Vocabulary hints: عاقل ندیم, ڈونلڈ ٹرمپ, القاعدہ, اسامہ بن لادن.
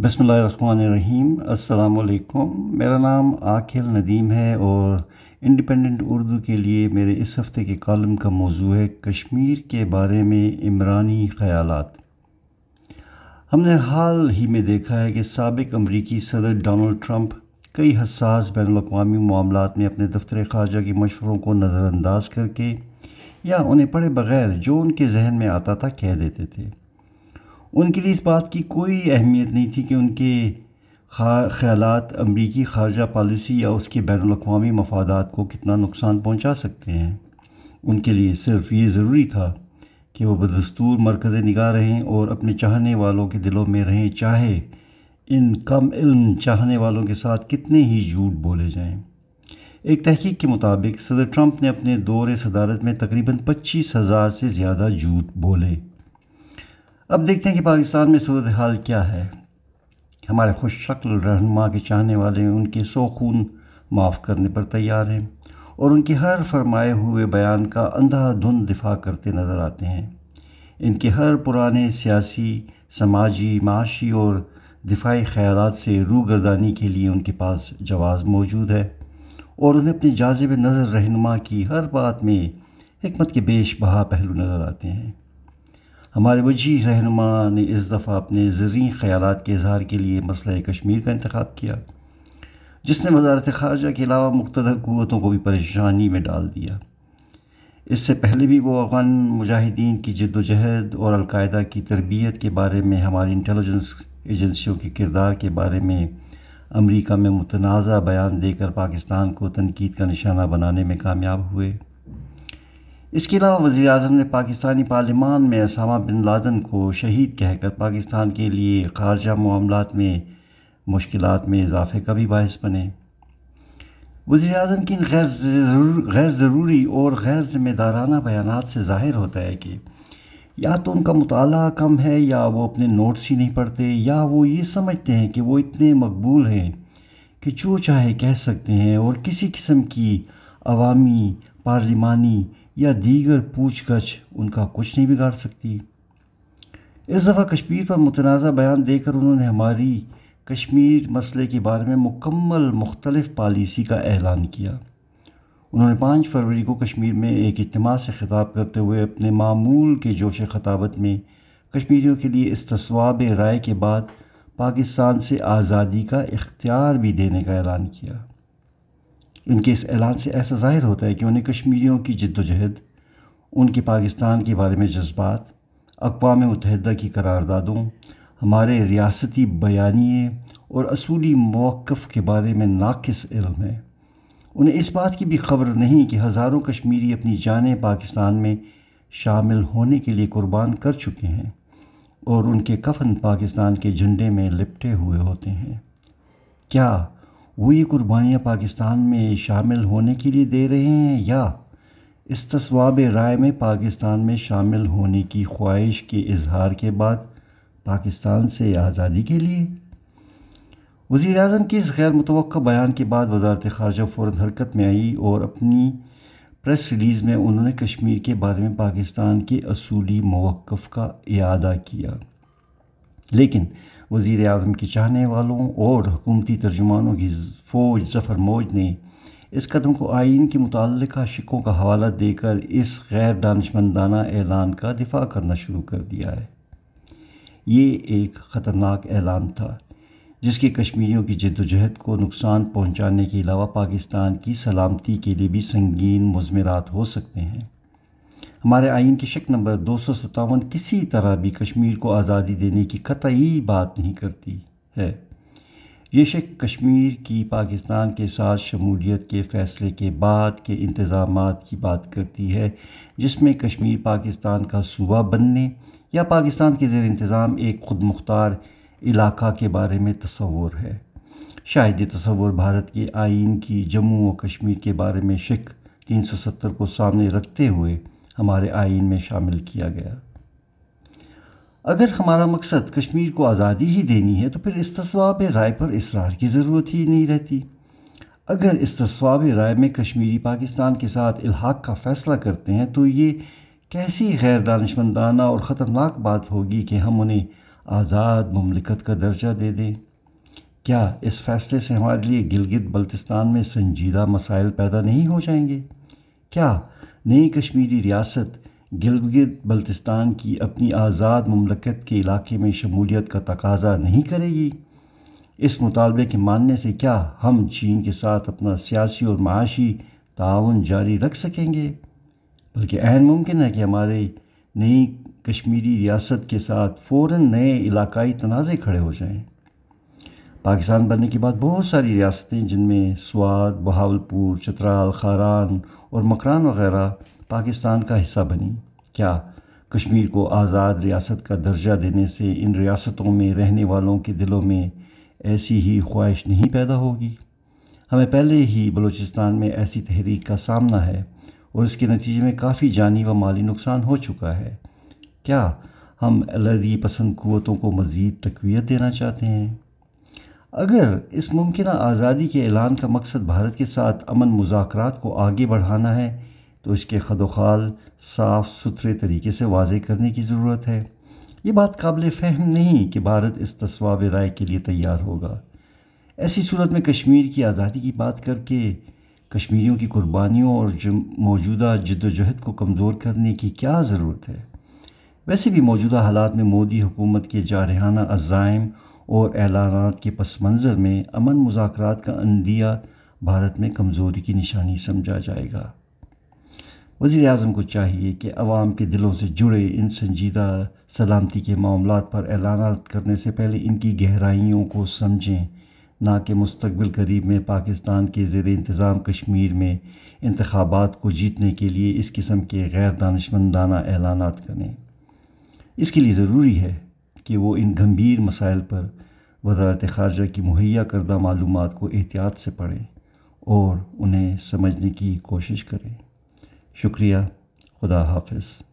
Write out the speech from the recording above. بسم اللہ الرحمن الرحیم۔ السلام علیکم، میرا نام عاقل ندیم ہے اور انڈیپینڈنٹ اردو کے لیے میرے اس ہفتے کے کالم کا موضوع ہے کشمیر کے بارے میں عمرانی خیالات۔ ہم نے حال ہی میں دیکھا ہے کہ سابق امریکی صدر ڈونلڈ ٹرمپ کئی حساس بین الاقوامی معاملات میں اپنے دفتر خارجہ کے مشوروں کو نظر انداز کر کے یا انہیں پڑھے بغیر جو ان کے ذہن میں آتا تھا کہہ دیتے تھے۔ ان کے لیے اس بات کی کوئی اہمیت نہیں تھی کہ ان کے خیالات امریکی خارجہ پالیسی یا اس کے بین الاقوامی مفادات کو کتنا نقصان پہنچا سکتے ہیں۔ ان کے لیے صرف یہ ضروری تھا کہ وہ بدستور مرکز نگاہ رہیں اور اپنے چاہنے والوں کے دلوں میں رہیں، چاہے ان کم علم چاہنے والوں کے ساتھ کتنے ہی جھوٹ بولے جائیں۔ ایک تحقیق کے مطابق صدر ٹرمپ نے اپنے دور صدارت میں تقریباً 25,000 سے زیادہ جھوٹ بولے۔ اب دیکھتے ہیں کہ پاکستان میں صورتحال کیا ہے۔ ہمارے خوش شکل رہنما کے چاہنے والے ان کے سو خون معاف کرنے پر تیار ہیں اور ان کے ہر فرمائے ہوئے بیان کا اندھا دھند دفاع کرتے نظر آتے ہیں۔ ان کے ہر پرانے سیاسی، سماجی، معاشی اور دفاعی خیالات سے روگردانی کے لیے ان کے پاس جواز موجود ہے اور انہیں اپنے جاذب نظر رہنما کی ہر بات میں حکمت کے بیش بہا پہلو نظر آتے ہیں۔ ہمارے وجیح رہنما نے اس دفعہ اپنے زرعی خیالات کے اظہار کے لیے مسئلہ کشمیر کا انتخاب کیا، جس نے وزارت خارجہ کے علاوہ مقتدر قوتوں کو بھی پریشانی میں ڈال دیا۔ اس سے پہلے بھی وہ افغان مجاہدین کی جد و جہد اور القاعدہ کی تربیت کے بارے میں ہماری انٹیلیجنس ایجنسیوں کے کردار کے بارے میں امریکہ میں متنازع بیان دے کر پاکستان کو تنقید کا نشانہ بنانے میں کامیاب ہوئے۔ اس کے علاوہ وزیراعظم نے پاکستانی پارلیمان میں اسامہ بن لادن کو شہید کہہ کر پاکستان کے لیے خارجہ معاملات میں مشکلات میں اضافے کا بھی باعث بنے۔ وزیراعظم کی ان غیر ضروری اور غیر ذمہ دارانہ بیانات سے ظاہر ہوتا ہے کہ یا تو ان کا مطالعہ کم ہے، یا وہ اپنے نوٹس ہی نہیں پڑھتے، یا وہ یہ سمجھتے ہیں کہ وہ اتنے مقبول ہیں کہ جو چاہے کہہ سکتے ہیں اور کسی قسم کی عوامی، پارلیمانی یا دیگر پوچھ گچھ ان کا کچھ نہیں بگاڑ سکتی۔ اس دفعہ کشمیر پر متنازع بیان دے کر انہوں نے ہماری کشمیر مسئلے کے بارے میں مکمل مختلف پالیسی کا اعلان کیا۔ انہوں نے 5 فروری کو کشمیر میں ایک اجتماع سے خطاب کرتے ہوئے اپنے معمول کے جوش خطابت میں کشمیریوں کے لیے استصواب رائے کے بعد پاکستان سے آزادی کا اختیار بھی دینے کا اعلان کیا۔ ان کے اس اعلان سے ایسا ظاہر ہوتا ہے کہ انہیں کشمیریوں کی جد و جہد، ان کے پاکستان کے بارے میں جذبات، اقوام متحدہ کی قراردادوں، ہمارے ریاستی بیانیے اور اصولی موقف کے بارے میں ناقص علم ہے۔ انہیں اس بات کی بھی خبر نہیں کہ ہزاروں کشمیری اپنی جانیں پاکستان میں شامل ہونے کے لیے قربان کر چکے ہیں اور ان کے کفن پاکستان کے جھنڈے میں لپٹے ہوئے ہوتے ہیں۔ کیا وہ یہ قربانیاں پاکستان میں شامل ہونے کے لیے دے رہے ہیں، یا استصواب رائے میں پاکستان میں شامل ہونے کی خواہش کے اظہار کے بعد پاکستان سے آزادی کے لیے؟ وزیراعظم کے اس غیر متوقع بیان کے بعد وزارت خارجہ فوراً حرکت میں آئی اور اپنی پریس ریلیز میں انہوں نے کشمیر کے بارے میں پاکستان کے اصولی موقف کا اعادہ کیا، لیکن وزیر اعظم کے چاہنے والوں اور حکومتی ترجمانوں کی فوج ظفر موج نے اس قدم کو آئین کے متعلقہ شکوں کا حوالہ دے کر اس غیر دانشمندانہ اعلان کا دفاع کرنا شروع کر دیا ہے۔ یہ ایک خطرناک اعلان تھا جس کے کشمیریوں کی جد و جہد کو نقصان پہنچانے کے علاوہ پاکستان کی سلامتی کے لیے بھی سنگین مضمرات ہو سکتے ہیں۔ ہمارے آئین کے شک نمبر 257 کسی طرح بھی کشمیر کو آزادی دینے کی قطعی بات نہیں کرتی ہے۔ یہ شک کشمیر کی پاکستان کے ساتھ شمولیت کے فیصلے کے بعد کے انتظامات کی بات کرتی ہے، جس میں کشمیر پاکستان کا صوبہ بننے یا پاکستان کے زیر انتظام ایک خود مختار علاقہ کے بارے میں تصور ہے۔ شاید یہ تصور بھارت کے آئین کی جموں و کشمیر کے بارے میں شک 370 کو سامنے رکھتے ہوئے ہمارے آئین میں شامل کیا گیا۔ اگر ہمارا مقصد کشمیر کو آزادی ہی دینی ہے تو پھر استصواب رائے پر اصرار کی ضرورت ہی نہیں رہتی۔ اگر استصواب رائے میں کشمیری پاکستان کے ساتھ الحاق کا فیصلہ کرتے ہیں تو یہ کیسی غیر دانشمندانہ اور خطرناک بات ہوگی کہ ہم انہیں آزاد مملکت کا درجہ دے دے؟ کیا اس فیصلے سے ہمارے لیے گلگت بلتستان میں سنجیدہ مسائل پیدا نہیں ہو جائیں گے؟ کیا نئی کشمیری ریاست گلگت بلتستان کی اپنی آزاد مملکت کے علاقے میں شمولیت کا تقاضا نہیں کرے گی؟ اس مطالبے کے ماننے سے کیا ہم چین کے ساتھ اپنا سیاسی اور معاشی تعاون جاری رکھ سکیں گے؟ بلکہ عین ممکن ہے کہ ہمارے نئی کشمیری ریاست کے ساتھ فوراً نئے علاقائی تنازع کھڑے ہو جائیں۔ پاکستان بننے کے بعد بہت ساری ریاستیں جن میں سوات، بہاولپور، چترال، خاران اور مکران وغیرہ پاکستان کا حصہ بنی۔ کیا کشمیر کو آزاد ریاست کا درجہ دینے سے ان ریاستوں میں رہنے والوں کے دلوں میں ایسی ہی خواہش نہیں پیدا ہوگی؟ ہمیں پہلے ہی بلوچستان میں ایسی تحریک کا سامنا ہے اور اس کے نتیجے میں کافی جانی و مالی نقصان ہو چکا ہے۔ کیا ہم علیحدگی پسند قوتوں کو مزید تقویت دینا چاہتے ہیں؟ اگر اس ممکنہ آزادی کے اعلان کا مقصد بھارت کے ساتھ امن مذاکرات کو آگے بڑھانا ہے تو اس کے خدوخال صاف ستھرے طریقے سے واضح کرنے کی ضرورت ہے۔ یہ بات قابل فہم نہیں کہ بھارت اس تصواب رائے کے لیے تیار ہوگا۔ ایسی صورت میں کشمیر کی آزادی کی بات کر کے کشمیریوں کی قربانیوں اور موجودہ جد و جہد کو کمزور کرنے کی کیا ضرورت ہے؟ ویسے بھی موجودہ حالات میں مودی حکومت کے جارحانہ عزائم اور اعلانات کے پس منظر میں امن مذاکرات کا عندیہ بھارت میں کمزوری کی نشانی سمجھا جائے گا۔ وزیر اعظم کو چاہیے کہ عوام کے دلوں سے جڑے ان سنجیدہ سلامتی کے معاملات پر اعلانات کرنے سے پہلے ان کی گہرائیوں کو سمجھیں، نہ کہ مستقبل قریب میں پاکستان کے زیر انتظام کشمیر میں انتخابات کو جیتنے کے لیے اس قسم کے غیر دانشمندانہ اعلانات کریں۔ اس کے لیے ضروری ہے کہ وہ ان گمبھیر مسائل پر وزارت خارجہ کی مہیا کردہ معلومات کو احتیاط سے پڑھیں اور انہیں سمجھنے کی کوشش کریں۔ شکریہ، خدا حافظ۔